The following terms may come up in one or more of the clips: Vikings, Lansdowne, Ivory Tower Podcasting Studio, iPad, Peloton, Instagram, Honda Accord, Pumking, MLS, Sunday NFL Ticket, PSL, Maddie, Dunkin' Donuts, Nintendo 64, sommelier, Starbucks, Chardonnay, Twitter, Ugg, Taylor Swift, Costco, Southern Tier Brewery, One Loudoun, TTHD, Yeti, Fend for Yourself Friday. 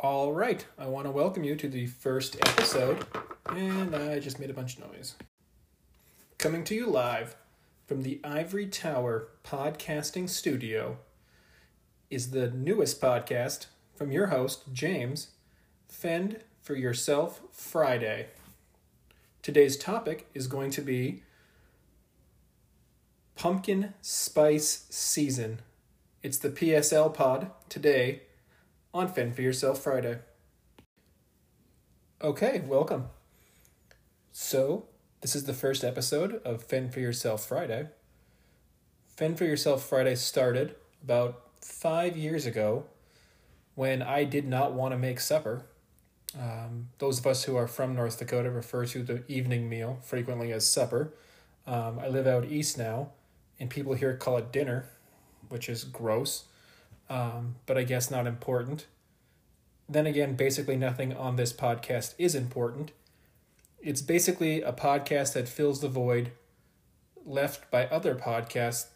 All right, I want to welcome you to the first episode, and I just made a bunch of noise. Coming to you live from the Ivory Tower Podcasting Studio is the newest podcast from your host, James, Fend for Yourself Friday. Today's topic is going to be pumpkin spice season. It's the PSL pod today on Fend for Yourself Friday. Okay, welcome. So, this is the first episode of Fend for Yourself Friday. Fend for Yourself Friday started about 5 years ago when I did not want to make supper. Those of us who are from North Dakota refer to the evening meal frequently as supper. I live out east now, and people here call it dinner, which is gross, but I guess not important. Then again, basically nothing on this podcast is important. It's basically a podcast that fills the void left by other podcasts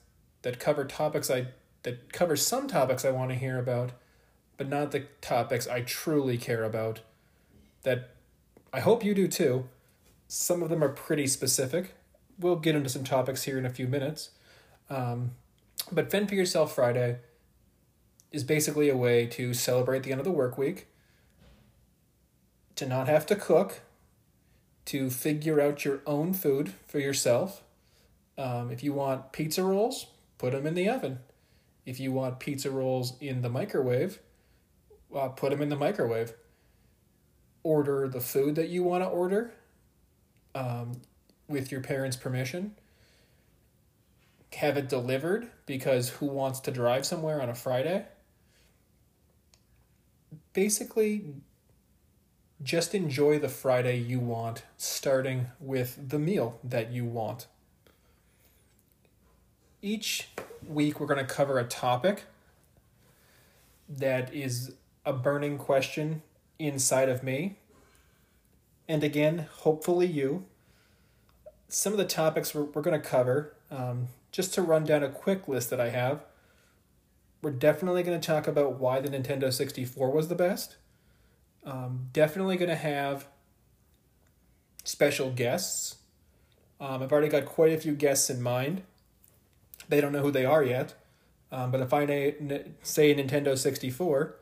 that cover topics that cover some topics I want to hear about, but not the topics I truly care about, that I hope you do too. Some of them are pretty specific. We'll get into some topics here in a few minutes. But Fend for Yourself Friday is basically a way to celebrate the end of the work week, to not have to cook, to figure out your own food for yourself. If you want pizza rolls, put them in the oven. If you want pizza rolls in the microwave, put them in the microwave. Order the food that you want to order with your parents' permission. Have it delivered, because who wants to drive somewhere on a Friday? Basically, just enjoy the Friday you want, starting with the meal that you want. Each week we're going to cover a topic that is a burning question inside of me, and again, hopefully you. Some of the topics we're going to cover, just to run down a quick list that I have, we're definitely going to talk about why the Nintendo 64 was the best. Definitely going to have special guests. I've already got quite a few guests in mind. They don't know who they are yet. But if I say Nintendo 64,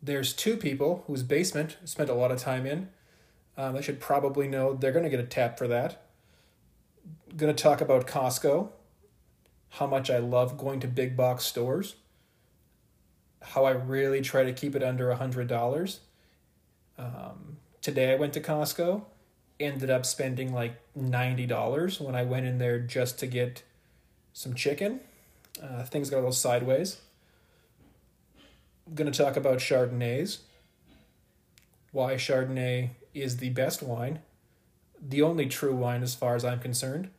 there's two people whose basement I spent a lot of time in. I should probably know they're going to get a tap for that. I'm going to talk about Costco, how much I love going to big box stores, how I really try to keep it under $100. Today I went to Costco, ended up spending like $90 when I went in there just to get some chicken. Things got a little sideways. I'm going to talk about Chardonnays, why Chardonnay is the best wine, the only true wine as far as I'm concerned.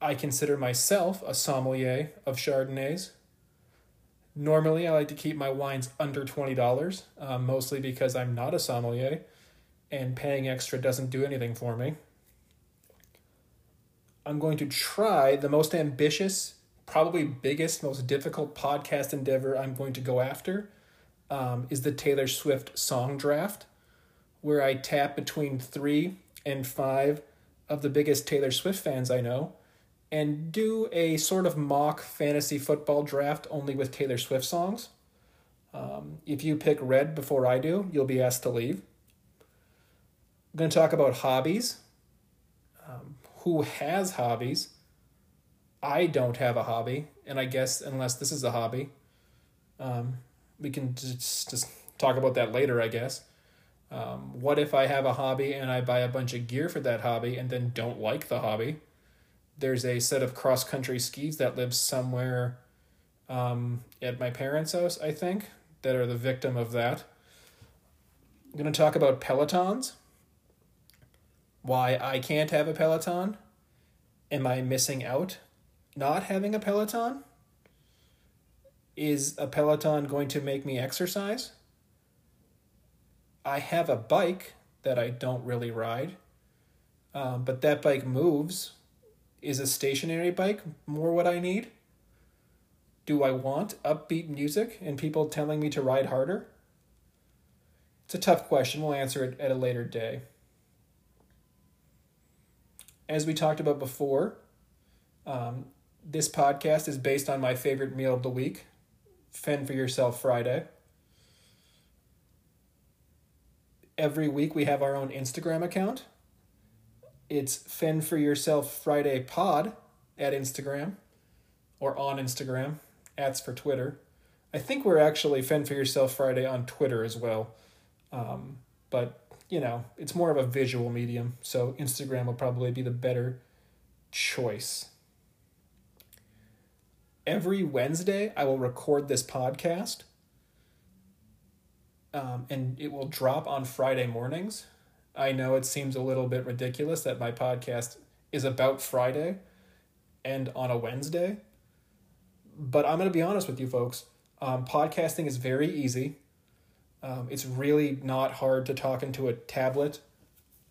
I consider myself a sommelier of Chardonnays. Normally, I like to keep my wines under $20, mostly because I'm not a sommelier, and paying extra doesn't do anything for me. I'm going to try the most ambitious, probably biggest, most difficult podcast endeavor I'm going to go after, is the Taylor Swift song draft, where I tap between 3 and 5 of the biggest Taylor Swift fans I know and do a sort of mock fantasy football draft only with Taylor Swift songs. If you pick red before I do, you'll be asked to leave. I'm going to talk about hobbies. Who has hobbies? I don't have a hobby, and I guess unless this is a hobby, we can just talk about that later, I guess. What if I have a hobby and I buy a bunch of gear for that hobby and then don't like the hobby? There's a set of cross-country skis that lives somewhere at my parents' house, I think, that are the victim of that. I'm going to talk about Pelotons, why I can't have a Peloton. Am I missing out not having a Peloton? Is a Peloton going to make me exercise? I have a bike that I don't really ride, but that bike moves. Is a stationary bike more what I need? Do I want upbeat music and people telling me to ride harder? It's a tough question. We'll answer it at a later day. As we talked about before, this podcast is based on my favorite meal of the week, Fend for Yourself Friday. Every week we have our own Instagram account. It's Fend for Yourself Friday Pod at Instagram, or on Instagram, @ for Twitter. I think we're actually Fend for Yourself Friday on Twitter as well. But, you know, it's more of a visual medium, so Instagram will probably be the better choice. Every Wednesday, I will record this podcast. And it will drop on Friday mornings. I know it seems a little bit ridiculous that my podcast is about Friday and on a Wednesday. But I'm going to be honest with you folks. Podcasting is very easy. It's really not hard to talk into a tablet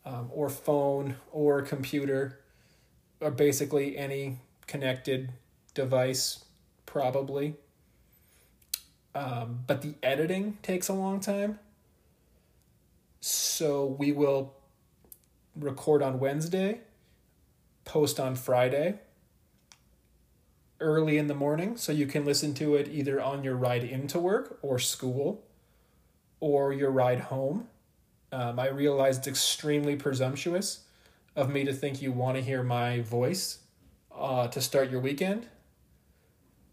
or phone or computer or basically any connected device, probably. But the editing takes a long time. So we will record on Wednesday, post on Friday, early in the morning. So you can listen to it either on your ride into work or school or your ride home. I realize it's extremely presumptuous of me to think you want to hear my voice to start your weekend.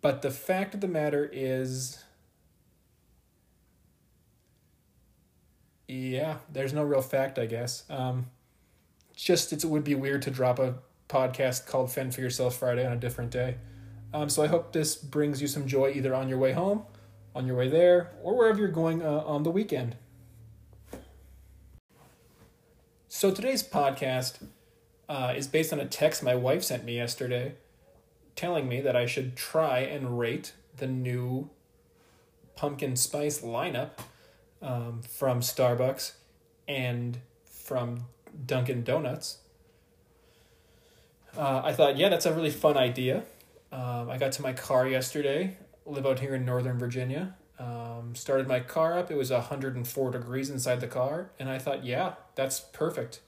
But the fact of the matter is, yeah, there's no real fact, I guess. It would be weird to drop a podcast called Fend for Yourself Friday on a different day. So I hope this brings you some joy either on your way home, on your way there, or wherever you're going on the weekend. So today's podcast is based on a text my wife sent me yesterday telling me that I should try and rate the new pumpkin spice lineup from Starbucks and from Dunkin' Donuts. I thought, yeah, that's a really fun idea. I got to my car yesterday. Live out here in Northern Virginia. Started my car up. It was 104 degrees inside the car. And I thought, yeah, that's perfect.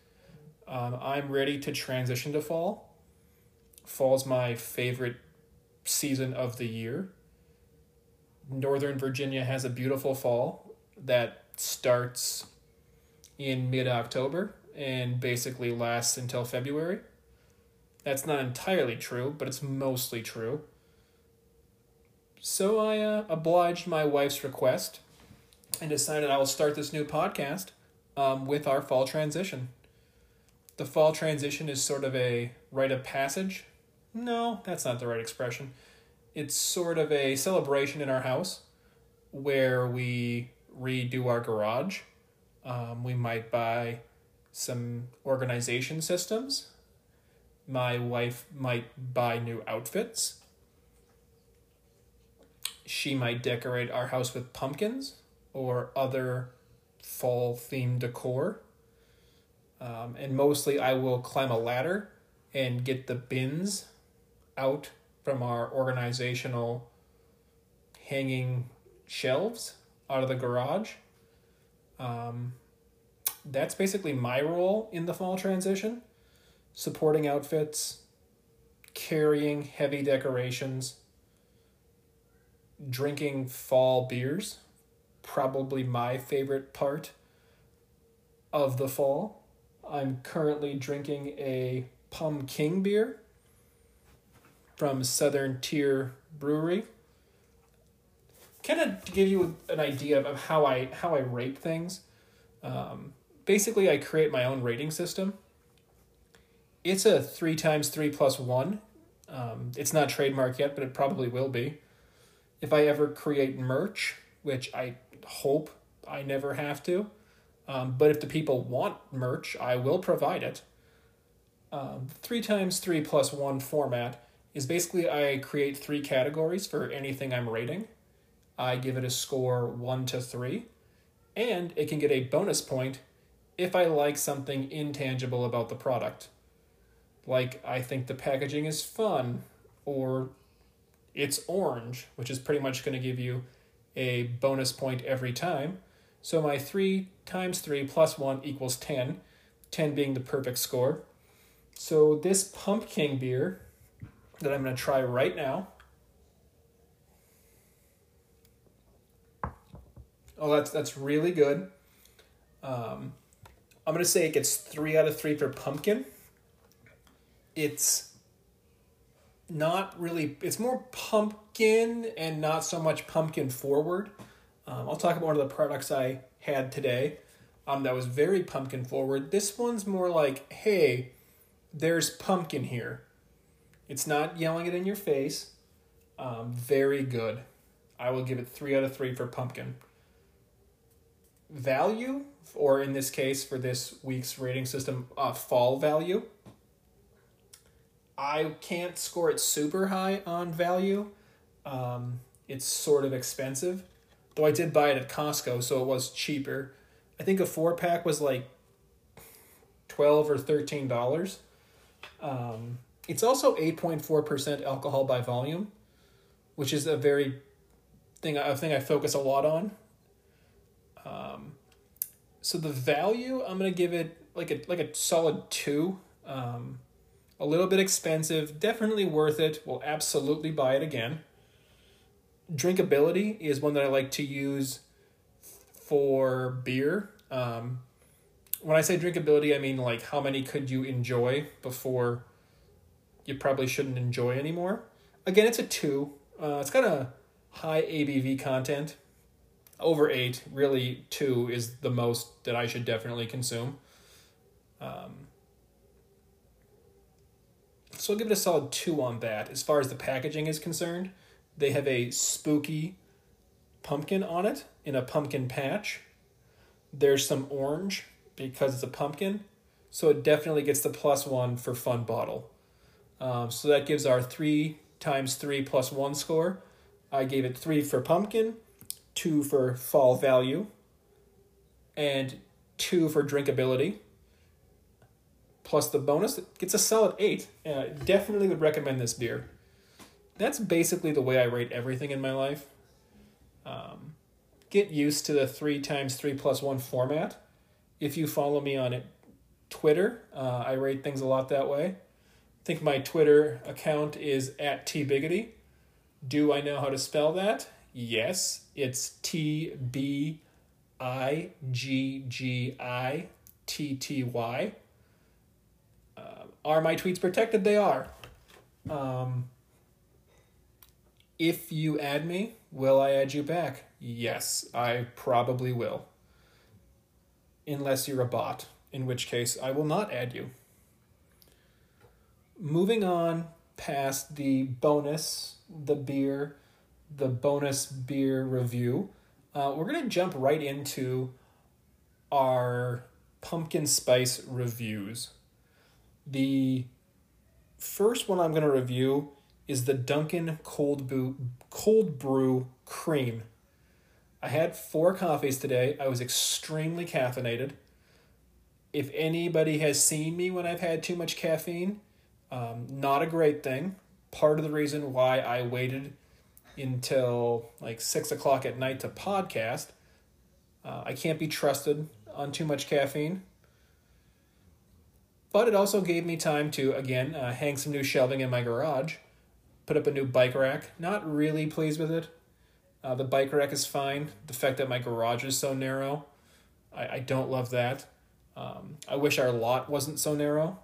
I'm ready to transition to fall. Fall's my favorite season of the year. Northern Virginia has a beautiful fall that starts in mid-October and basically lasts until February. That's not entirely true, but it's mostly true. So I obliged my wife's request and decided I will start this new podcast with our fall transition. The fall transition is sort of a rite of passage. No, that's not the right expression. It's sort of a celebration in our house where we redo our garage. We might buy some organization systems. My wife might buy new outfits. She might decorate our house with pumpkins or other fall-themed decor. And mostly I will climb a ladder and get the bins out from our organizational hanging shelves out of the garage. That's basically my role in the fall transition. Supporting outfits, carrying heavy decorations, drinking fall beers, probably my favorite part of the fall. I'm currently drinking a Pumking beer from Southern Tier Brewery. Kind of to give you an idea of how I rate things. Basically, I create my own rating system. It's a 3x3+1. It's not trademarked yet, but it probably will be. If I ever create merch, which I hope I never have to, but if the people want merch, I will provide it. 3x3+1 format is basically I create 3 categories for anything I'm rating. I give it a score 1 to 3, and it can get a bonus point if I like something intangible about the product. Like I think the packaging is fun, or It's orange, which is pretty much going to give you a bonus point every time. So my 3 times 3 plus 1 equals 10, 10 being the perfect score. So this Pumking beer that I'm going to try right now. Oh, that's really good. I'm going to say it gets 3 out of 3 for Pumking. It's not really, it's more pumpkin and not so much pumpkin forward. I'll talk about one of the products I had today that was very pumpkin forward. This one's more like, hey, there's pumpkin here. It's not yelling it in your face. Very good. I will give it 3 out of 3 for Pumking. Value, or in this case for this week's rating system, fall value. I can't score it super high on value. It's sort of expensive. Though I did buy it at Costco, so it was cheaper. I think a 4-pack was like $12 or $13. It's also 8.4% alcohol by volume, which is a very thing I focus a lot on. So the value, I'm going to give it like a solid 2. A little bit expensive, definitely worth it. We'll absolutely buy it again. Drinkability is one that I like to use for beer. When I say drinkability, I mean like how many could you enjoy before you probably shouldn't enjoy anymore. Again, it's a 2. It's got a high ABV content. Over 8, really 2 is the most that I should definitely consume. So I'll give it a solid 2 on that. As far as the packaging is concerned, they have a spooky pumpkin on it in a pumpkin patch. There's some orange because it's a pumpkin. So it definitely gets the +1 for fun bottle. So that gives our 3 times 3 plus 1 score. I gave it 3 for Pumking, 2 for fall value, and 2 for drinkability. Plus the bonus, it gets a solid 8. Definitely would recommend this beer. That's basically the way I rate everything in my life. Get used to the 3 times 3 plus 1 format. If you follow me on Twitter, I rate things a lot that way. I think my Twitter account is @tbiggity. Do I know how to spell that? Yes, it's TBIGGITTY. Are my tweets protected? They are. If you add me, will I add you back? Yes, I probably will. Unless you're a bot, in which case I will not add you. Moving on past the bonus beer review, we're going to jump right into our pumpkin spice reviews. The first one I'm going to review is the Dunkin' Cold Brew Cream. I had 4 coffees today. I was extremely caffeinated. If anybody has seen me when I've had too much caffeine, not a great thing. Part of the reason why I waited until like 6 o'clock at night to podcast. I can't be trusted on too much caffeine. But it also gave me time to, again, hang some new shelving in my garage, put up a new bike rack. Not really pleased with it. The bike rack is fine. The fact that my garage is so narrow, I don't love that. I wish our lot wasn't so narrow.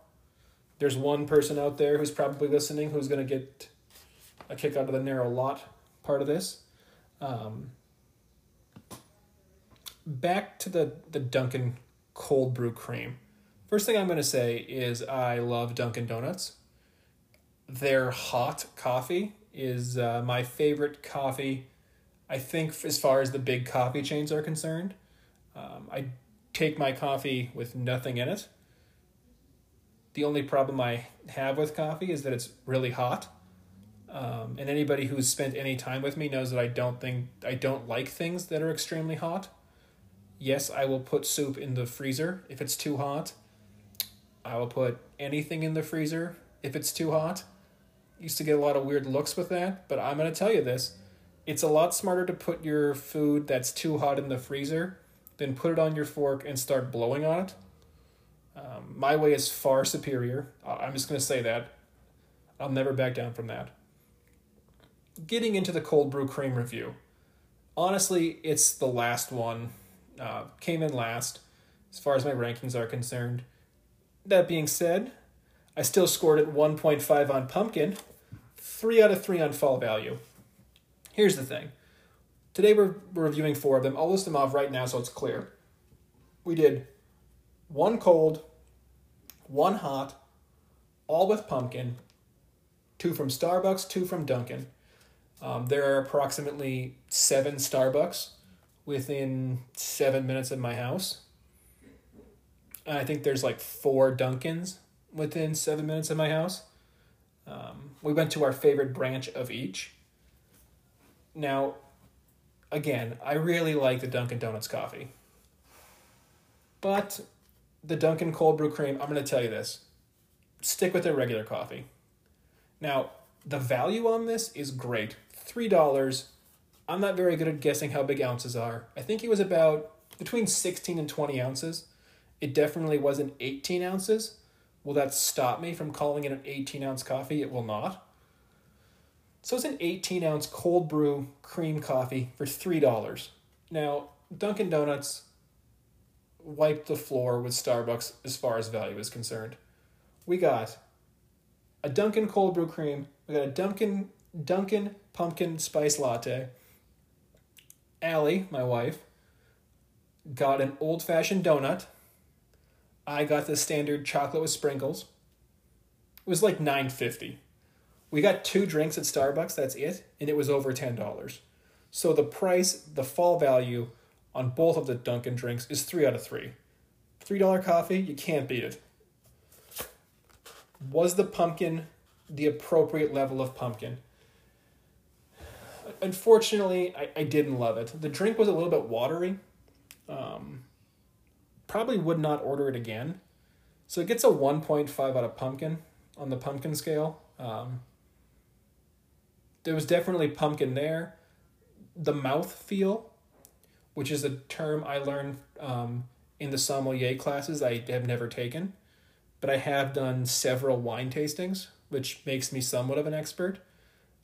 There's one person out there who's probably listening who's going to get a kick out of the narrow lot part of this. Back to the Dunkin' Cold Brew Cream. First thing I'm going to say is I love Dunkin' Donuts. Their hot coffee is my favorite coffee, I think, as far as the big coffee chains are concerned. I take my coffee with nothing in it. The only problem I have with coffee is that it's really hot. And anybody who's spent any time with me knows that I don't like things that are extremely hot. Yes, I will put soup in the freezer if it's too hot. I will put anything in the freezer if it's too hot. used to get a lot of weird looks with that, but I'm going to tell you this. It's a lot smarter to put your food that's too hot in the freezer than put it on your fork and start blowing on it. My way is far superior. I'm just going to say that. I'll never back down from that. Getting into the cold brew cream review. Honestly, it's the last one. Came in last as far as my rankings are concerned. That being said, I still scored it 1.5 on Pumpkin, 3 out of 3 on Fall Value. Here's the thing. Today we're reviewing 4 of them. I'll list them off right now so it's clear. We did 1 cold, 1 hot, all with Pumpkin, 2 from Starbucks, 2 from Dunkin'. There are approximately 7 Starbucks within 7 minutes of my house. And I think there's like 4 Dunkins within 7 minutes of my house. We went to our favorite branch of each. Now, again, I really like the Dunkin' Donuts coffee. But the Dunkin' cold brew cream, I'm going to tell you this. Stick with their regular coffee. Now, the value on this is great. $3. I'm not very good at guessing how big ounces are. I think it was about between 16 and 20 ounces. It definitely wasn't 18 ounces. Will that stop me from calling it an 18-ounce coffee? It will not. So it's an 18-ounce cold brew cream coffee for $3. Now, Dunkin' Donuts wiped the floor with Starbucks as far as value is concerned. We got a Dunkin' cold brew cream. We got a Dunkin' pumpkin spice latte. Allie, my wife, got an old-fashioned donut. I got the standard chocolate with sprinkles. It was like $9.50. We got 2 drinks at Starbucks, that's it, and it was over $10. So the price, the fall value on both of the Dunkin' drinks is 3 out of 3. $3 coffee, you can't beat it. Was the pumpkin the appropriate level of pumpkin? Unfortunately, I didn't love it. The drink was a little bit watery. Probably would not order it again. So it gets a 1.5 out of pumpkin on the pumpkin scale. There was definitely pumpkin there. The mouthfeel, which is a term I learned in the sommelier classes I have never taken, but I have done several wine tastings, which makes me somewhat of an expert.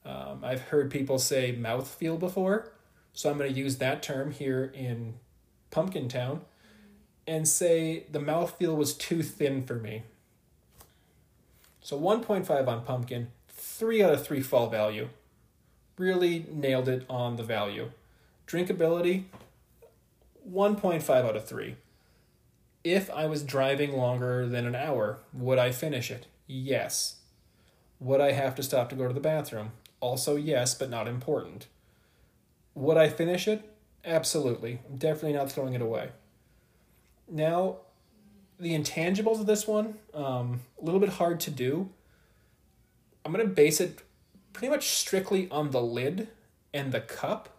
I've heard people say mouthfeel before, so I'm going to use that term here in Pumpkin Town and say the mouthfeel was too thin for me. So 1.5 on Pumpkin, 3 out of 3 fall value. Really nailed it on the value. Drinkability, 1.5 out of 3. If I was driving longer than an hour, would I finish it? Yes. Would I have to stop to go to the bathroom? Also yes, but not important. Would I finish it? Absolutely. I'm definitely not throwing it away. Now, the intangibles of this one, a little bit hard to do. I'm going to base it pretty much strictly on the lid and the cup.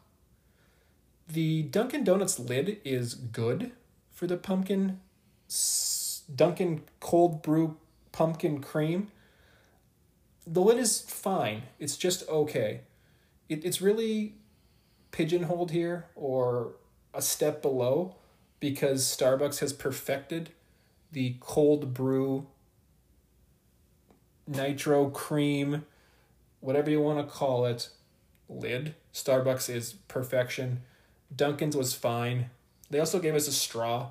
The Dunkin' Donuts lid is good for the Dunkin' cold brew pumpkin cream. The lid is fine. It's just okay. It's really pigeonholed here or a step below because Starbucks has perfected the cold brew nitro cream, whatever you want to call it, lid. Starbucks is perfection. Dunkin's was fine. They also gave us a straw,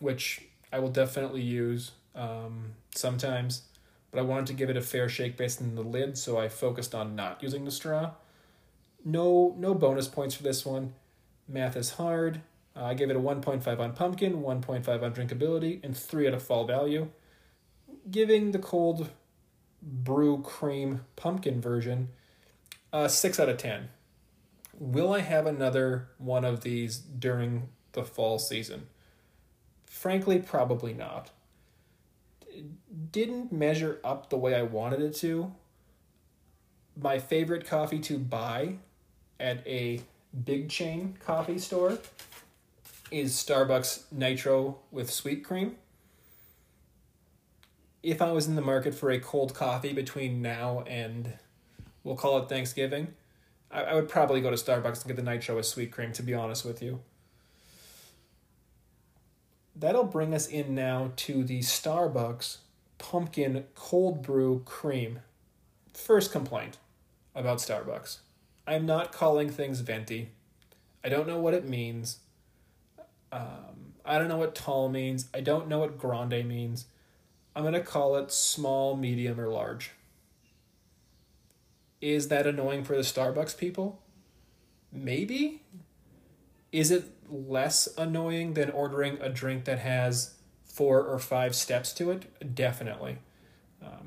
which I will definitely use sometimes. But I wanted to give it a fair shake based on the lid, so I focused on not using the straw. No bonus points for this one. Math is hard. I gave it a 1.5 on pumpkin, 1.5 on drinkability, and 3 out of fall value. Giving the cold brew cream pumpkin version a 6 out of 10. Will I have another one of these during the fall season? Frankly, probably not. Didn't measure up the way I wanted it to. My favorite coffee to buy at a big chain coffee store is Starbucks Nitro with sweet cream. If I was in the market for a cold coffee between now and We'll call it Thanksgiving. I would probably go to Starbucks and get the nitro with sweet cream, to be honest with you. That'll bring us in now to the Starbucks pumpkin cold brew cream. First complaint about Starbucks. I'm not calling things venti. I don't know what it means. I don't know what tall means. I don't know what grande means. I'm going to call it small, medium, or large. Is that annoying for the Starbucks people? Maybe. Is it less annoying than ordering a drink that has 4 or 5 steps to it? Definitely.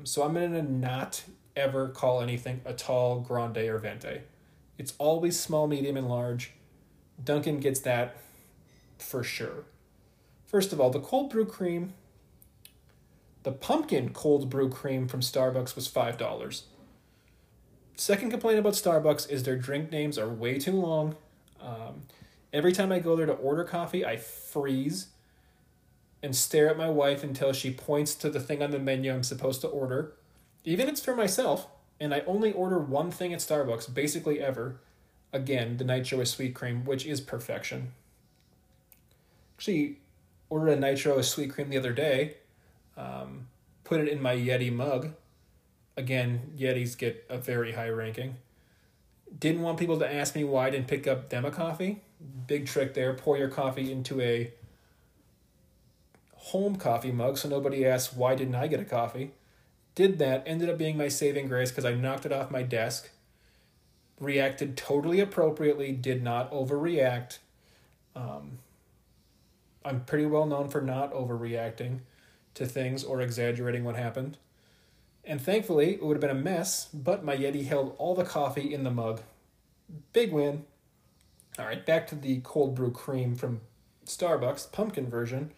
So I'm going to not ever call anything a tall, grande, or venti. It's always small, medium, and large. Dunkin' gets that for sure. First of all, the cold brew cream, the pumpkin cold brew cream from Starbucks was $5. Second complaint about Starbucks is their drink names are way too long. Every time I go there to order coffee, I freeze and stare at my wife until she points to the thing on the menu I'm supposed to order. Even if it's for myself, and I only order one thing at Starbucks, basically ever. Again, the nitro is sweet cream, which is perfection. Actually, ordered a nitro is sweet cream the other day. Put it in my Yeti mug. Again, Yetis get a very high ranking. Didn't want people to ask me why I didn't pick up Dema coffee. Big trick there. Pour your coffee into a home coffee mug so nobody asks why didn't I get a coffee. Did that, ended up being my saving grace because I knocked it off my desk, reacted totally appropriately, did not overreact. I'm pretty well known for not overreacting to things or exaggerating what happened. And thankfully, it would have been a mess, but my Yeti held all the coffee in the mug. Big win. All right, back to the cold brew cream from Starbucks, pumpkin version.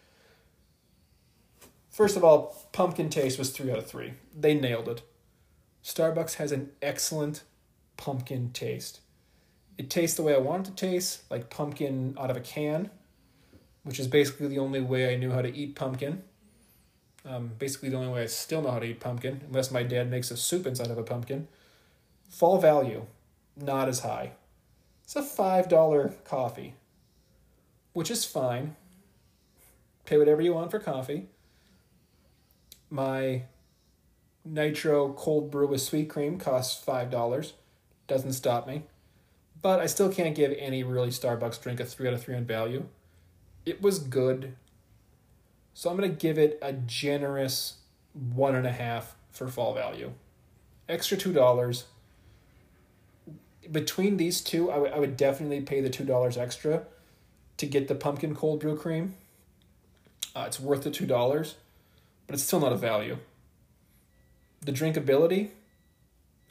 First of all, pumpkin taste was 3 out of 3. They nailed it. Starbucks has an excellent pumpkin taste. It tastes the way I want it to taste, like pumpkin out of a can, which is basically the only way I knew how to eat pumpkin. Basically the only way I still know how to eat pumpkin, unless my dad makes a soup inside of a pumpkin. Fall value, not as high. It's a $5 coffee, which is fine. Pay whatever you want for coffee. My nitro cold brew with sweet cream costs $5. Doesn't stop me. But I still can't give any really Starbucks drink a 3 out of 3 on value. It was good. So I'm going to give it a generous 1.5 for fall value. Extra $2. Between these two, I would definitely pay the $2 extra to get the pumpkin cold brew cream. It's worth the $2. But it's still not a value. The drinkability.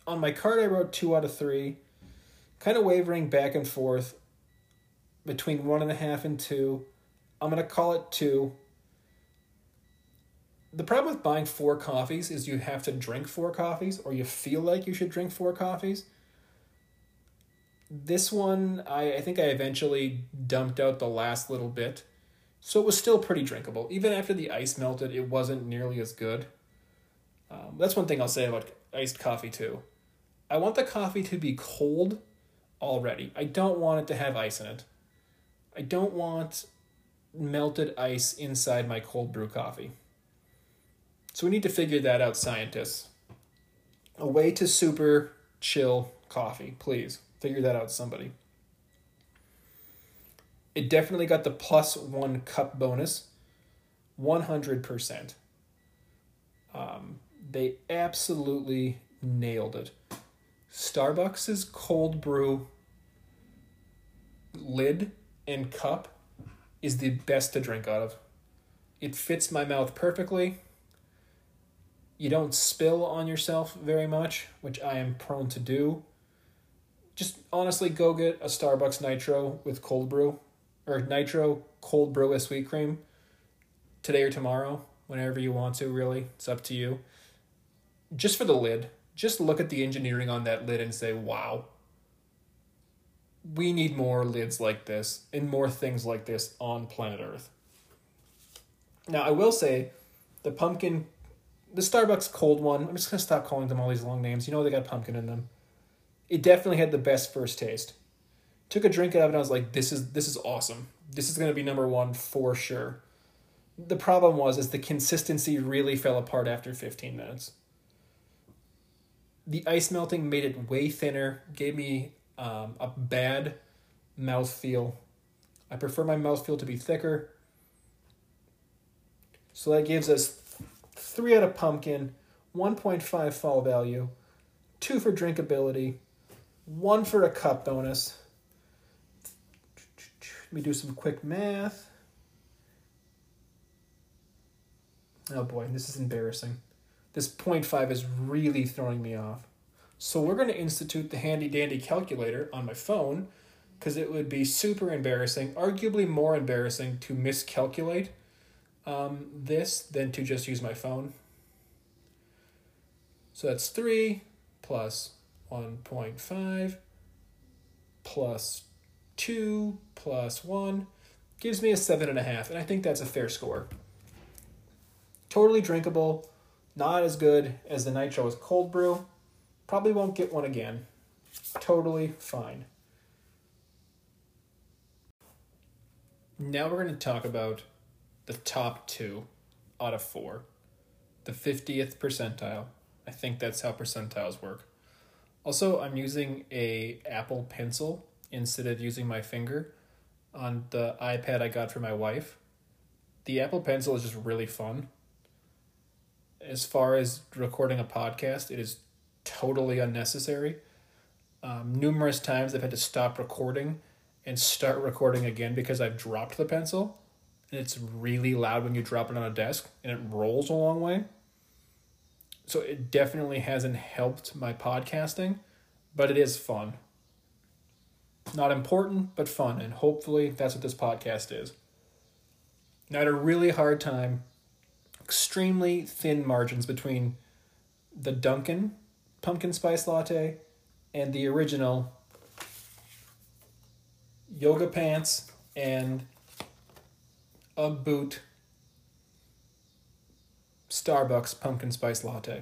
On my card, I wrote 2 out of 3. Kind of wavering back and forth between 1.5 and 2. I'm going to call it 2. The problem with buying 4 coffees is you have to drink 4 coffees, or you feel like you should drink 4 coffees. This one, I think I eventually dumped out the last little bit. So it was still pretty drinkable. Even after the ice melted, it wasn't nearly as good. That's one thing I'll say about iced coffee, too. I want the coffee to be cold already. I don't want it to have ice in it. I don't want melted ice inside my cold brew coffee. So we need to figure that out, scientists. A way to super chill coffee, please. Figure that out, somebody. It definitely got the +1 cup bonus, 100%. They absolutely nailed it. Starbucks' cold brew lid and cup is the best to drink out of. It fits my mouth perfectly. You don't spill on yourself very much, which I am prone to do. Just honestly go get a Starbucks nitro with cold brew. Or nitro cold brew with sweet cream today or tomorrow, whenever you want to, really. It's up to you. Just for the lid. Just look at the engineering on that lid and say, wow, we need more lids like this and more things like this on planet Earth. Now, I will say the Starbucks cold one, I'm just going to stop calling them all these long names. You know they got pumpkin in them. It definitely had the best first taste. Took a drink out of it and I was like, this is awesome. This is going to be number one for sure. The problem was the consistency really fell apart after 15 minutes. The ice melting made it way thinner, gave me a bad mouthfeel. I prefer my mouthfeel to be thicker. So that gives us 3 out of Pumking, 1.5 fall value, 2 for drinkability, 1 for a cup bonus. Let me do some quick math. Oh boy, this is embarrassing. This 0.5 is really throwing me off. So we're going to institute the handy-dandy calculator on my phone because it would be super embarrassing, arguably more embarrassing to miscalculate this than to just use my phone. So that's 3 plus 1.5 plus 2 plus 1 gives me a 7.5, and I think that's a fair score. Totally drinkable. Not as good as the Nitro with cold brew. Probably won't get one again. Totally fine. Now we're going to talk about the top 2 out of 4. The 50th percentile. I think that's how percentiles work. Also, I'm using an Apple Pencil instead of using my finger on the iPad I got for my wife. The Apple Pencil is just really fun. As far as recording a podcast, it is totally unnecessary. Numerous times I've had to stop recording and start recording again because I've dropped the pencil. And it's really loud when you drop it on a desk and it rolls a long way. So it definitely hasn't helped my podcasting, but it is fun. Not important, but fun. And hopefully that's what this podcast is. Now, I had a really hard time. Extremely thin margins between the Dunkin' Pumpkin Spice Latte and the original Yoga Pants and Ugg Boot Starbucks Pumpkin Spice Latte.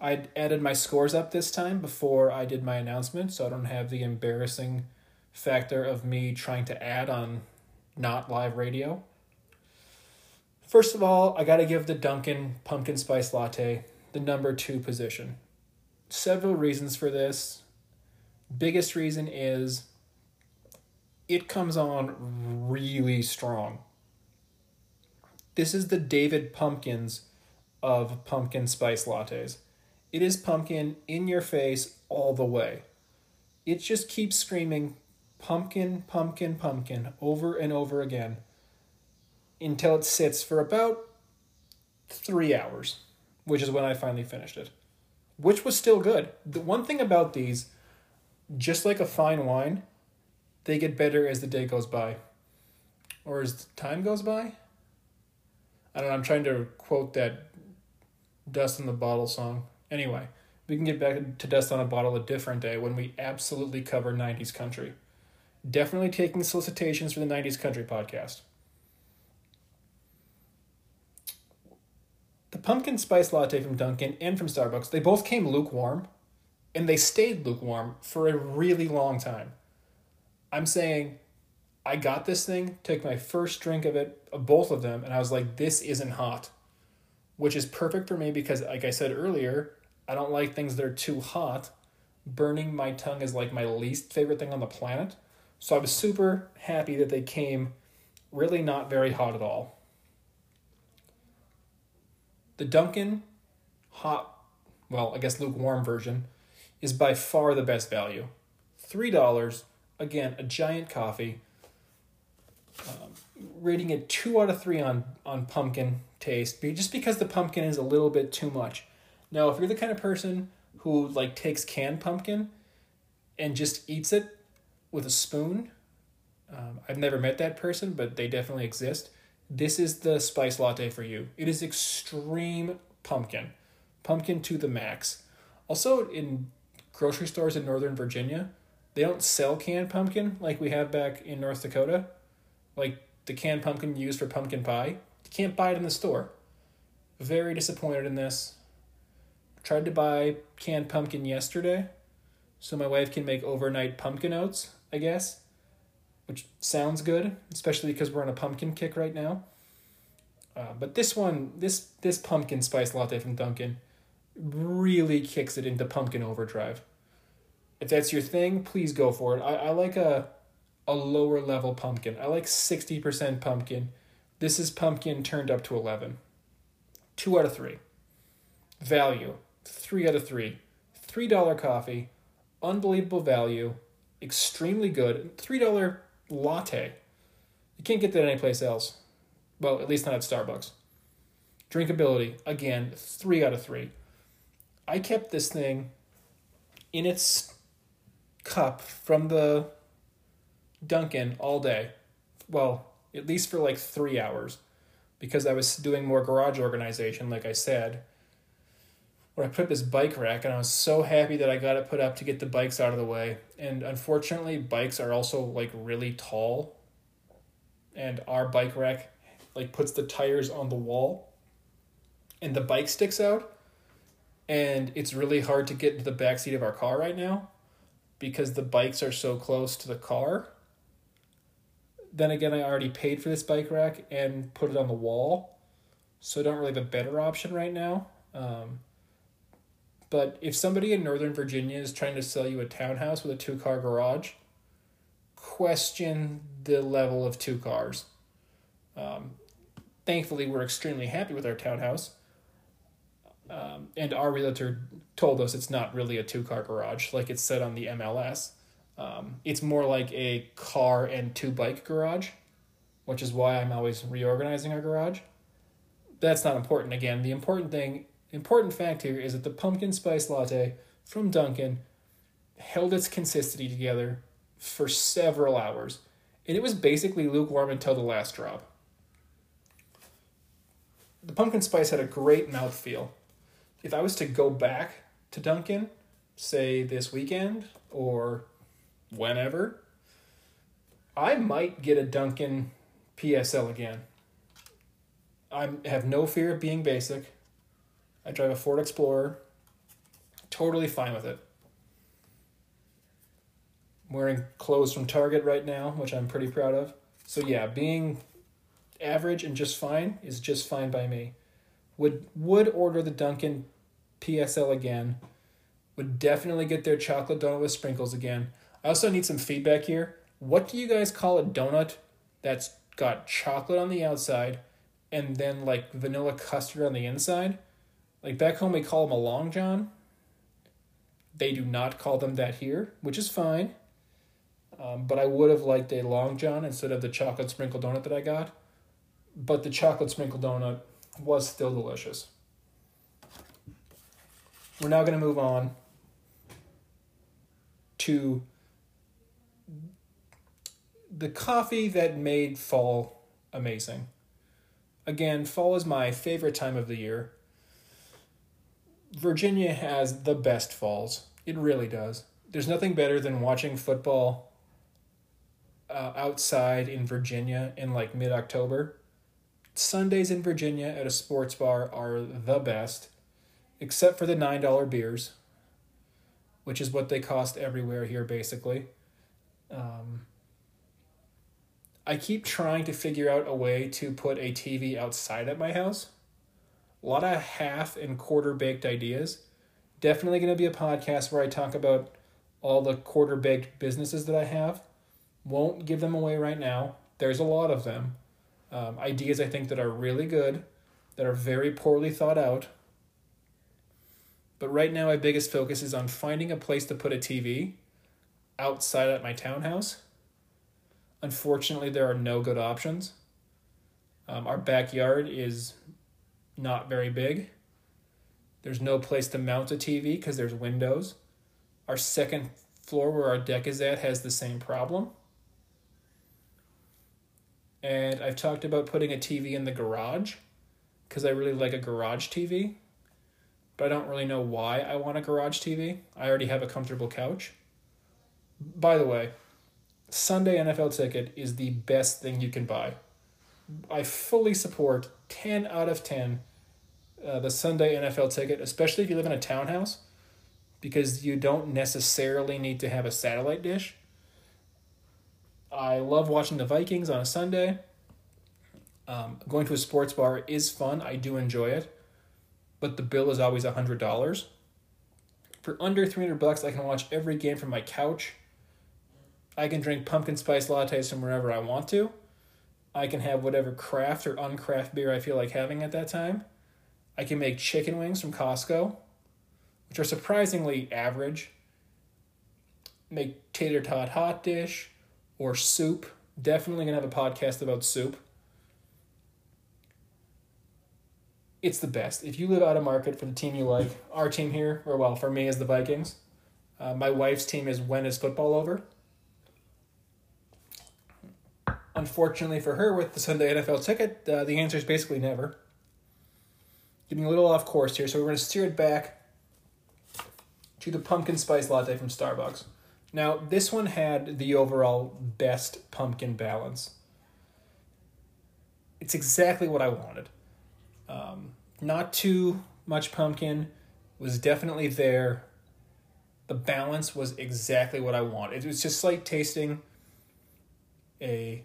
I added my scores up this time before I did my announcement, so I don't have the embarrassing factor of me trying to add on not live radio. First of all, I got to give the Dunkin' Pumpkin Spice Latte the number 2 position. Several reasons for this. Biggest reason is it comes on really strong. This is the David Pumpkins of pumpkin spice lattes. It is pumpkin in your face all the way. It just keeps screaming pumpkin, pumpkin, pumpkin over and over again, until it sits for about 3 hours, which is when I finally finished it, which was still good. The one thing about these, just like a fine wine, they get better as the day goes by. Or as the time goes by? I don't know, I'm trying to quote that Dust in the Bottle song. Anyway, we can get back to Dust on a Bottle a different day when we absolutely cover 90s country. Definitely taking solicitations for the 90s country podcast. The pumpkin spice latte from Dunkin' and from Starbucks, they both came lukewarm, and they stayed lukewarm for a really long time. I'm saying, I got this thing, took my first drink of it, of both of them, and I was like, this isn't hot, which is perfect for me because, like I said earlier, I don't like things that are too hot. Burning my tongue is like my least favorite thing on the planet, so I was super happy that they came really not very hot at all. The Dunkin' hot, well, I guess lukewarm version, is by far the best value. $3, again, a giant coffee. Rating it 2 out of 3 on pumpkin taste, just because the pumpkin is a little bit too much. Now, if you're the kind of person who takes canned pumpkin and just eats it with a spoon, I've never met that person, but they definitely exist. This is the spice latte for you. It is extreme pumpkin. Pumpkin to the max. Also, in grocery stores in Northern Virginia, they don't sell canned pumpkin like we have back in North Dakota. Like the canned pumpkin used for pumpkin pie. You can't buy it in the store. Very disappointed in this. Tried to buy canned pumpkin yesterday. so my wife can make overnight pumpkin oats, I guess, which sounds good, especially because we're on a pumpkin kick right now. But this one, this pumpkin spice latte from Dunkin' really kicks it into pumpkin overdrive. If that's your thing, please go for it. I like a lower level pumpkin. I like 60% pumpkin. This is pumpkin turned up to 11. 2 out of 3. Value. 3 out of 3. $3 coffee. Unbelievable value. Extremely good. $3 latte. You can't get that anyplace else. Well, at least not at Starbucks. Drinkability. Again, 3 out of 3. I kept this thing in its cup from the Dunkin' all day. Well, at least for like 3 hours, because I was doing more garage organization, like I said, where I put up this bike rack, and I was so happy that I got it put up to get the bikes out of the way. And unfortunately, bikes are also like really tall, and our bike rack like puts the tires on the wall, and the bike sticks out. And it's really hard to get into the backseat of our car right now because the bikes are so close to the car. Then again, I already paid for this bike rack and put it on the wall, so I don't really have a better option right now. But if somebody in Northern Virginia is trying to sell you a townhouse with a 2-car garage, question the level of 2 cars. Thankfully, we're extremely happy with our townhouse. And our realtor told us it's not really a 2-car garage like it's said on the MLS. It's more like a car and 2-bike garage, which is why I'm always reorganizing our garage. That's not important. Again, the important fact here is that the pumpkin spice latte from Dunkin' held its consistency together for several hours, and it was basically lukewarm until the last drop. The pumpkin spice had a great mouthfeel. If I was to go back to Dunkin', say this weekend or whenever, I might get a Dunkin' PSL again. I have no fear of being basic. I drive a Ford Explorer. Totally fine with it. I'm wearing clothes from Target right now, which I'm pretty proud of. So yeah, being average and just fine is just fine by me. Would order the Dunkin' PSL again. Would definitely get their chocolate donut with sprinkles again. I also need some feedback here. What do you guys call a donut that's got chocolate on the outside and then like vanilla custard on the inside? Like back home we call them a Long John. They do not call them that here, which is fine. But I would have liked a Long John instead of the chocolate sprinkle donut that I got. But the chocolate sprinkle donut was still delicious. We're now going to move on to the coffee that made fall amazing. Again, fall is my favorite time of the year. Virginia has the best falls. It really does. There's nothing better than watching football outside in Virginia in like mid-October. Sundays in Virginia at a sports bar are the best, except for the $9 beers, which is what they cost everywhere here, basically. I keep trying to figure out a way to put a TV outside at my house. A lot of half and quarter-baked ideas. Definitely going to be a podcast where I talk about all the quarter-baked businesses that I have. Won't give them away right now. There's a lot of them. Ideas I think that are really good, that are very poorly thought out. But right now my biggest focus is on finding a place to put a TV outside at my townhouse. Unfortunately, there are no good options. Our backyard is not very big. There's no place to mount a TV because there's windows. Our second floor where our deck is at has the same problem. And I've talked about putting a TV in the garage because I really like a garage TV. But I don't really know why I want a garage TV. I already have a comfortable couch. By the way, Sunday NFL Ticket is the best thing you can buy. I fully support 10 out of 10 the Sunday NFL Ticket, especially if you live in a townhouse. because you don't necessarily need to have a satellite dish. I love watching the Vikings on a Sunday. Going to a sports bar is fun. I do enjoy it. But the bill is always $100. For under $300, I can watch every game from my couch. I can drink pumpkin spice lattes from wherever I want to. I can have whatever craft or uncraft beer I feel like having at that time. I can make chicken wings from Costco, which are surprisingly average. Make tater tot hot dish or soup. Definitely going to have a podcast about soup. It's the best. If you live out of market for the team you like, our team here, or well, for me is the Vikings. My wife's team is When Is Football Over? Unfortunately for her, with the Sunday NFL Ticket, the answer is basically never. Getting a little off course here, so we're going to steer it back to the pumpkin spice latte from Starbucks. Now, this one had the overall best pumpkin balance. It's exactly what I wanted. Not too much pumpkin was definitely there. The balance was exactly what I wanted. It was just like tasting a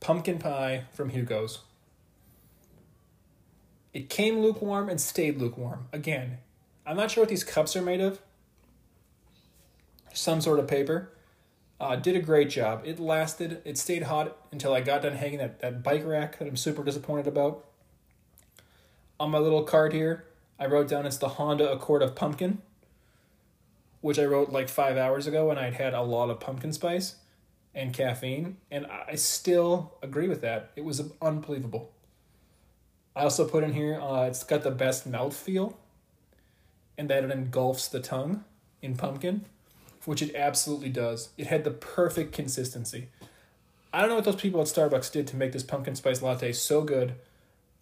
pumpkin pie from Hugo's. It came lukewarm and stayed lukewarm. Again, I'm not sure what these cups are made of. Some sort of paper. Did a great job. It lasted. It stayed hot until I got done hanging that bike rack that I'm super disappointed about. On my little card here, I wrote down it's the Honda Accord of Pumpkin, which I wrote like 5 hours ago when I'd had a lot of pumpkin spice and caffeine, and I still agree with that. It was unbelievable. I also put in here, it's got the best mouthfeel, and that it engulfs the tongue in pumpkin, which it absolutely does. It had the perfect consistency. I don't know what those people at Starbucks did to make this pumpkin spice latte so good,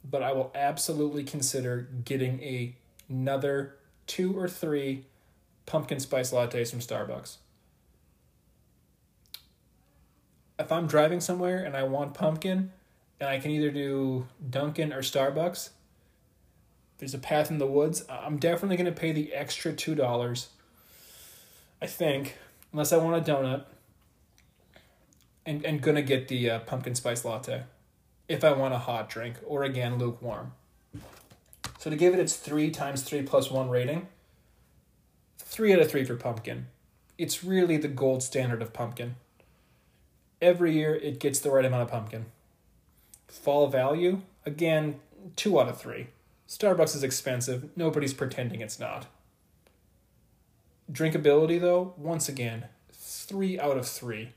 but I will absolutely consider getting another 2 or 3 pumpkin spice lattes from Starbucks. If I'm driving somewhere and I want pumpkin, and I can either do Dunkin' or Starbucks, there's a path in the woods, I'm definitely going to pay the extra $2, I think, unless I want a donut, and going to get the pumpkin spice latte. If I want a hot drink, or again, lukewarm. So to give it its 3 times 3 plus 1 rating, 3 out of 3 for pumpkin. It's really the gold standard of pumpkin. Every year, it gets the right amount of pumpkin. Fall value, again, 2 out of 3. Starbucks is expensive. Nobody's pretending it's not. Drinkability, though, once again, 3 out of 3.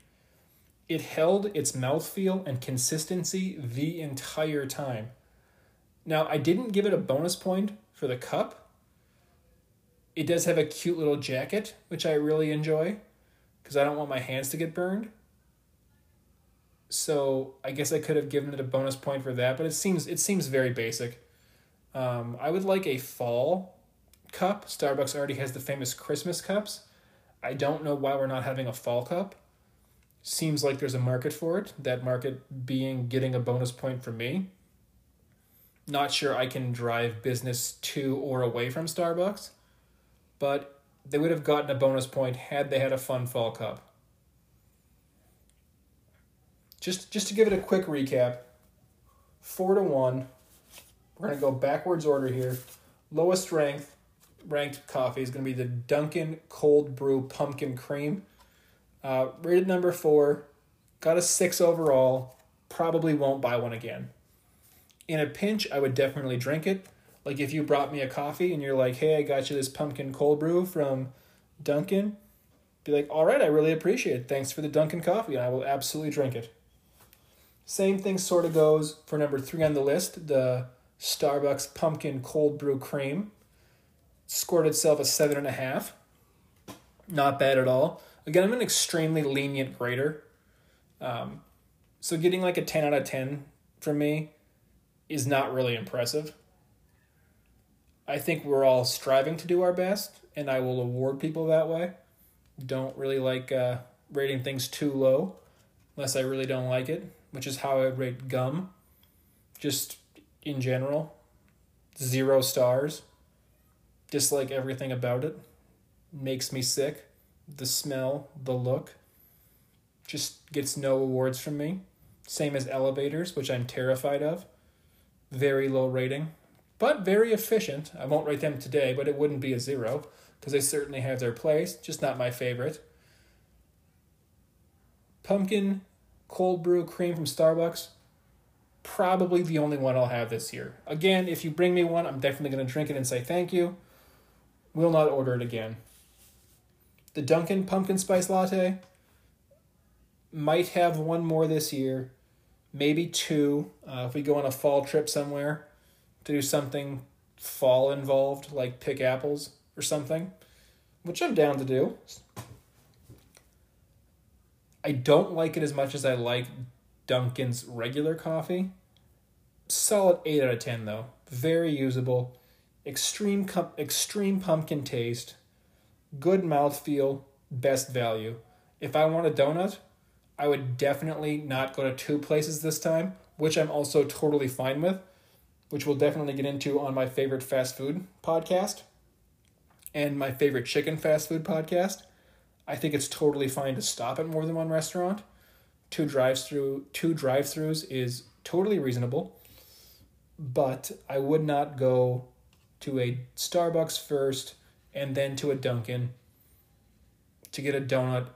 It held its mouthfeel and consistency the entire time. Now, I didn't give it a bonus point for the cup. It does have a cute little jacket, which I really enjoy, because I don't want my hands to get burned. So I guess I could have given it a bonus point for that, but it seems very basic. I would like a fall cup. Starbucks already has the famous Christmas cups. I don't know why we're not having a fall cup. Seems like there's a market for it, that market being getting a bonus point from me. Not sure I can drive business to or away from Starbucks, but they would have gotten a bonus point had they had a fun fall cup. Just to give it a quick recap, 4 to 1. We're going to go backwards order here. Lowest ranked coffee is going to be the Dunkin' Cold Brew Pumpkin Cream. Rated number 4, got a 6 overall, probably won't buy one again. In a pinch, I would definitely drink it. Like if you brought me a coffee and you're like, hey, I got you this pumpkin cold brew from Dunkin', be like, all right, I really appreciate it. Thanks for the Dunkin' coffee, and I will absolutely drink it. Same thing sort of goes for number 3 on the list, the Starbucks Pumpkin Cold Brew Cream. Scored itself a 7.5. Not bad at all. Again, I'm an extremely lenient grader. So getting like a 10 out of 10 from me is not really impressive. I think we're all striving to do our best, and I will award people that way. Don't really like rating things too low unless I really don't like it, which is how I rate gum. Just in general, 0 stars. Dislike everything about it. makes me sick. The smell, the look, just gets no awards from me. Same as elevators, which I'm terrified of. Very low rating, but very efficient. I won't rate them today, but it wouldn't be a 0 because they certainly have their place. Just not my favorite. Pumpkin cold brew cream from Starbucks. Probably the only one I'll have this year. Again, if you bring me one, I'm definitely going to drink it and say thank you. Will not order it again. The Dunkin' Pumpkin Spice Latte. Might have one more this year. Maybe two. If we go on a fall trip somewhere to do something fall involved, like pick apples or something, which I'm down to do. I don't like it as much as I like Dunkin's regular coffee. Solid 8 out of 10 though. Very usable. Extreme pumpkin taste. Good mouthfeel. Best value. If I want a donut, I would definitely not go to two places this time, which I'm also totally fine with, which we'll definitely get into on my favorite fast food podcast and my favorite chicken fast food podcast. I think it's totally fine to stop at more than one restaurant. Two drive-thrus is totally reasonable, but I would not go to a Starbucks first and then to a Dunkin' to get a donut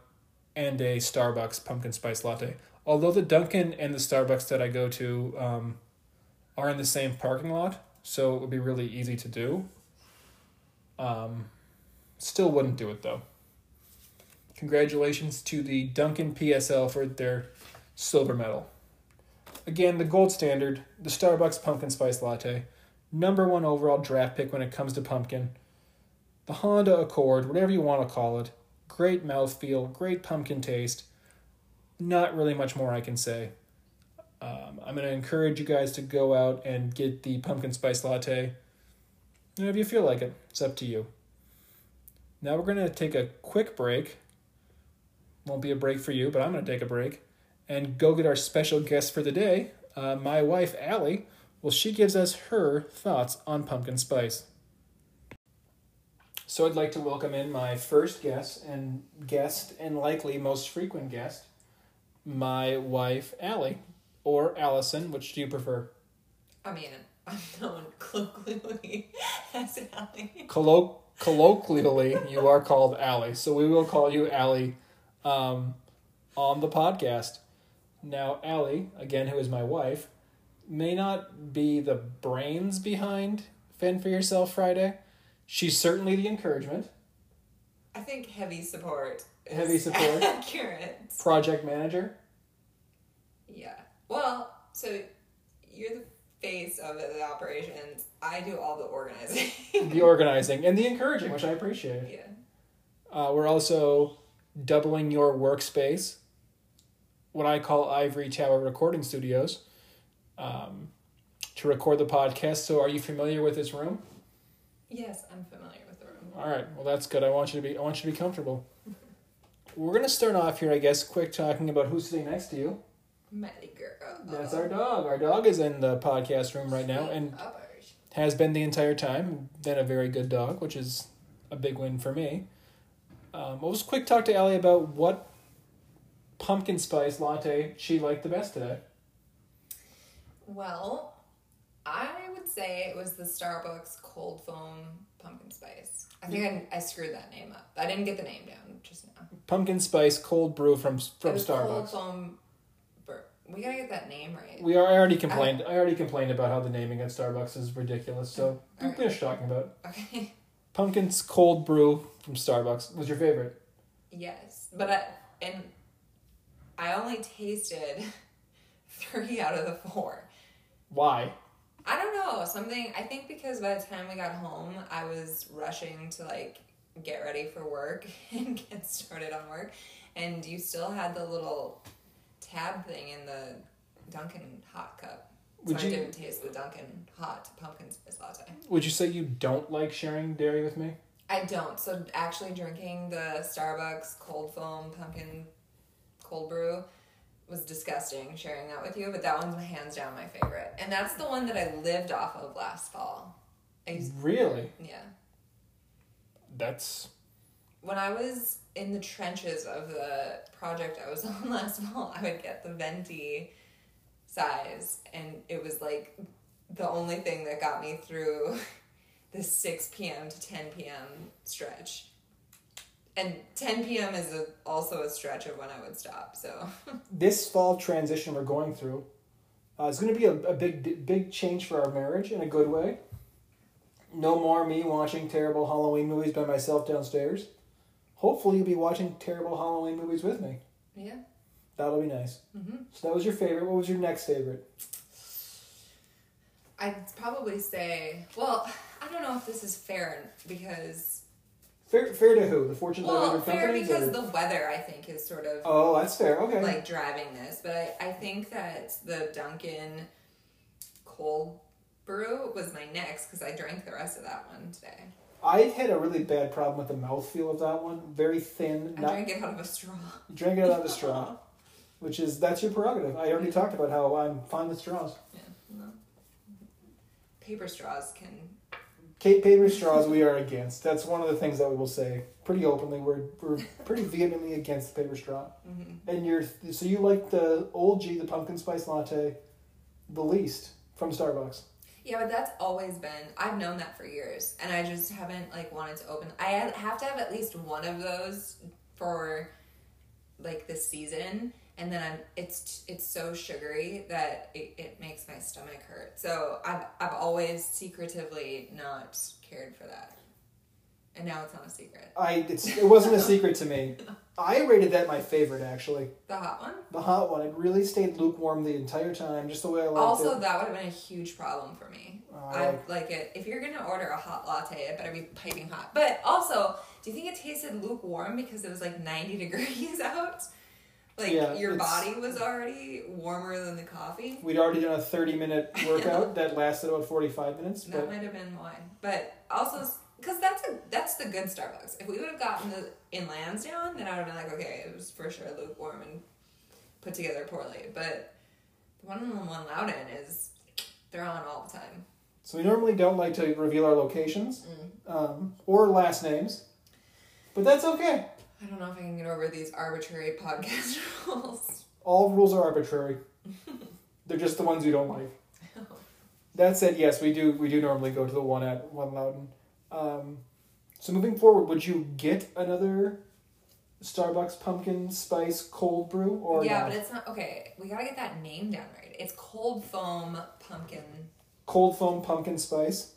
and a Starbucks pumpkin spice latte. Although the Dunkin' and the Starbucks that I go to are in the same parking lot, so it would be really easy to do. Still wouldn't do it though. Congratulations to the Dunkin' PSL for their silver medal. Again, the gold standard, the Starbucks Pumpkin Spice Latte. Number one overall draft pick when it comes to pumpkin. The Honda Accord, whatever you want to call it. Great mouthfeel, great pumpkin taste. Not really much more I can say. I'm going to encourage you guys to go out and get the Pumpkin Spice Latte. You know, if you feel like it, it's up to you. Now we're going to take a quick break. Won't be a break for you, but I'm going to take a break and go get our special guest for the day, my wife, Allie. Well, she gives us her thoughts on pumpkin spice. So I'd like to welcome in my first guest and likely most frequent guest, my wife, Allie, or Allison. Which do you prefer? I mean, I'm known colloquially as Allie. Colloquially, you are called Allie, so we will call you Allie on the podcast. Now, Allie, again, who is my wife, may not be the brains behind Fend for Yourself Friday. She's certainly the encouragement. I think heavy support. Accurate. Project manager. Yeah. Well, so you're the face of the operations. I do all the organizing. The organizing and the encouraging, which I appreciate. Yeah. We're also doubling your workspace, what I call Ivory Tower Recording Studios, to record the podcast. So are you familiar with this room? Yes, I'm familiar with the room. All right. Well, that's good. I want you to be comfortable. We're going to start off here, I guess, quick talking about who's sitting next to you. Maddie girl. That's our dog. Our dog is in the podcast room right now and has been the entire time. Been a very good dog, which is a big win for me. We'll just quick talk to Allie about what pumpkin spice latte she liked the best today. Well, I would say it was the Starbucks cold foam pumpkin spice. I think I screwed that name up. I didn't get the name down just now. Pumpkin spice cold brew from Starbucks. Cold foam. We gotta get that name right. I already complained about how the naming at Starbucks is ridiculous. So right. Finish talking about it. Okay. Pumpkin's cold brew from Starbucks was your favorite. Yes, but I only tasted 3 out of the 4. Why? I don't know. I think because by the time we got home, I was rushing to get ready for work and get started on work, and you still had the little tab thing in the Dunkin' hot cup. I didn't taste the Dunkin' hot pumpkin spice latte. Would you say you don't like sharing dairy with me? I don't. So actually drinking the Starbucks cold foam pumpkin cold brew was disgusting, sharing that with you. But that one's hands down my favorite. And that's the one that I lived off of last fall. Really? Yeah. That's when I was in the trenches of the project I was on last fall, I would get the venti size, and it was like the only thing that got me through the 6 p.m. to 10 p.m. stretch. And 10 p.m. is also a stretch of when I would stop, so. This fall transition we're going through is going to be a big change for our marriage in a good way. No more me watching terrible Halloween movies by myself downstairs. Hopefully you'll be watching terrible Halloween movies with me. Yeah. That'll be nice. Mm-hmm. So that was your favorite. What was your next favorite? I'd probably say, well, I don't know if this is fair because... Fair to who? The Fortune 500 companies? Fair because the weather, I think, is sort of... Oh, that's fair. Okay. Like, driving this. But I think that the Dunkin' cold brew was my next because I drank the rest of that one today. I had a really bad problem with the mouthfeel of that one. Very thin. I drank it out of a straw. You drank it out of a straw. Which is... That's your prerogative. I already talked about how I'm fine with straws. Yeah. No. Paper straws can... Paper straws we are against. That's one of the things that we will say pretty openly. We're pretty vehemently against the paper straw. Mm-hmm. And so you like the Old G, the pumpkin spice latte, the least from Starbucks. Yeah, but that's always been... I've known that for years. And I just haven't, like, wanted to open... I have to have at least one of those for, like, the season. And then it's so sugary that it makes my stomach hurt. So I've always secretively not cared for that, and now it's not a secret. It wasn't a secret to me. I rated that my favorite actually. The hot one. The hot one. It really stayed lukewarm the entire time, just the way I liked it. Also, that would have been a huge problem for me. I like it. If you're gonna order a hot latte, it better be piping hot. But also, do you think it tasted lukewarm because it was like 90 degrees out? Like, yeah, your body was already warmer than the coffee. We'd already done a 30-minute workout that lasted about 45 minutes. That might have been why. But also, because that's the good Starbucks. If we would have gotten in Lansdowne, then I would have been like, okay, it was for sure lukewarm and put together poorly. But the one in One Loudoun is, they're on all the time. So we normally don't like to reveal our locations or last names, but that's okay. I don't know if I can get over these arbitrary podcast rules. All rules are arbitrary. They're just the ones you don't like. Oh. That said, yes, we do normally go to the one at One Loudoun. So moving forward, would you get another Starbucks pumpkin spice cold brew or not? But it's not... Okay, we gotta get that name down right. It's cold foam pumpkin. Cold foam pumpkin spice?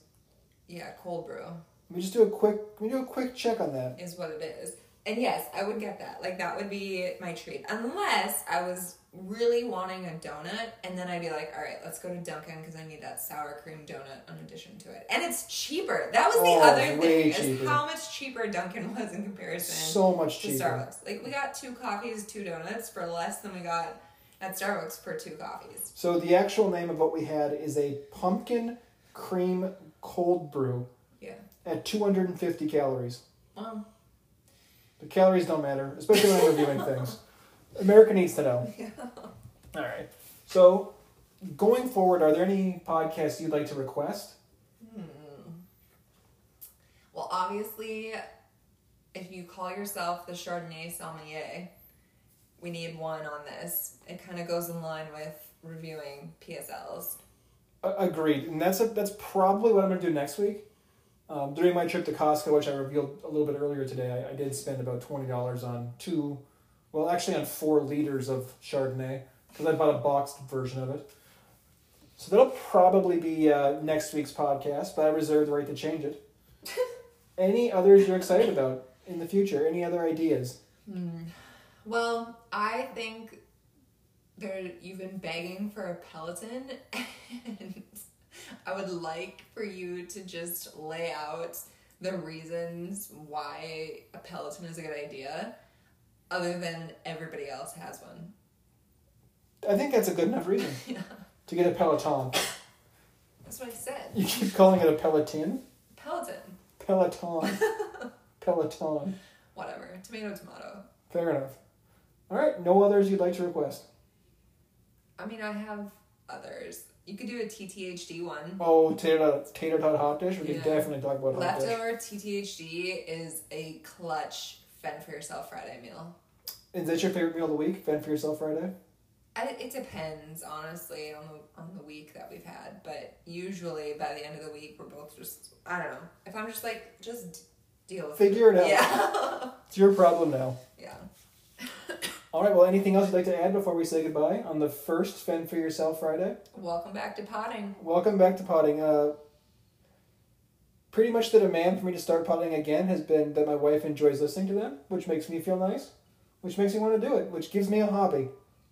Yeah, cold brew. Let me just do a quick check on that. Is what it is. And yes, I would get that. Like, that would be my treat. Unless I was really wanting a donut, and then I'd be like, all right, let's go to Dunkin' because I need that sour cream donut in addition to it. And it's cheaper. That was the other thing, is how much cheaper Dunkin' was in comparison to Starbucks. Like, we got 2 coffees, 2 donuts for less than we got at Starbucks for 2 coffees. So the actual name of what we had is a pumpkin cream cold brew at 250 calories. Wow. The calories don't matter, especially when I'm reviewing things. America needs to know. Yeah. All right. So, going forward, are there any podcasts you'd like to request? Well, obviously, if you call yourself the Chardonnay sommelier, we need one on this. It kind of goes in line with reviewing PSLs. Agreed. And that's probably what I'm going to do next week. During my trip to Costco, which I revealed a little bit earlier today, I did spend about $20 on 4 liters of Chardonnay, because I bought a boxed version of it. So that'll probably be next week's podcast, but I reserve the right to change it. Any others you're excited about in the future? Any other ideas? Well, I think you've been begging for a Peloton, and... I would like for you to just lay out the reasons why a Peloton is a good idea, other than everybody else has one. I think that's a good enough reason to get a Peloton. That's what I said. You keep calling it a Peloton? Peloton. Peloton. Whatever. Tomato. Fair enough. All right. No others you'd like to request? I mean, I have others. You could do a TTHD one. Oh, tater tot hot dish. We could definitely talk about hot dish. Leftover TTHD is a clutch Fend for Yourself Friday meal. Is that your favorite meal of the week? Fend for Yourself Friday? It depends, honestly, on the week that we've had. But usually, by the end of the week, we're both just, I don't know. If I'm just like, just deal with it. Figure it out. Yeah. It's your problem now. Yeah. All right, well, anything else you'd like to add before we say goodbye on the first Fend for Yourself Friday? Welcome back to potting. Welcome back to potting. Pretty much the demand for me to start potting again has been that my wife enjoys listening to them, which makes me feel nice, which makes me want to do it, which gives me a hobby,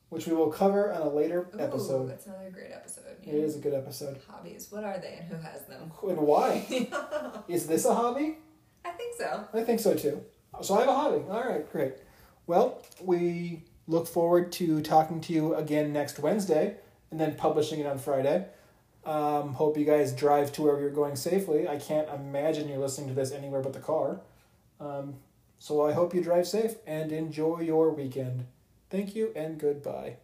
which we will cover on a later episode. That's another great episode. Yeah. It is a good episode. Hobbies. What are they and who has them? And why? Is this a hobby? I think so. I think so, too. So I have a hobby. All right, great. Well, we look forward to talking to you again next Wednesday and then publishing it on Friday. Hope you guys drive to wherever you're going safely. I can't imagine you're listening to this anywhere but the car. So I hope you drive safe and enjoy your weekend. Thank you and goodbye.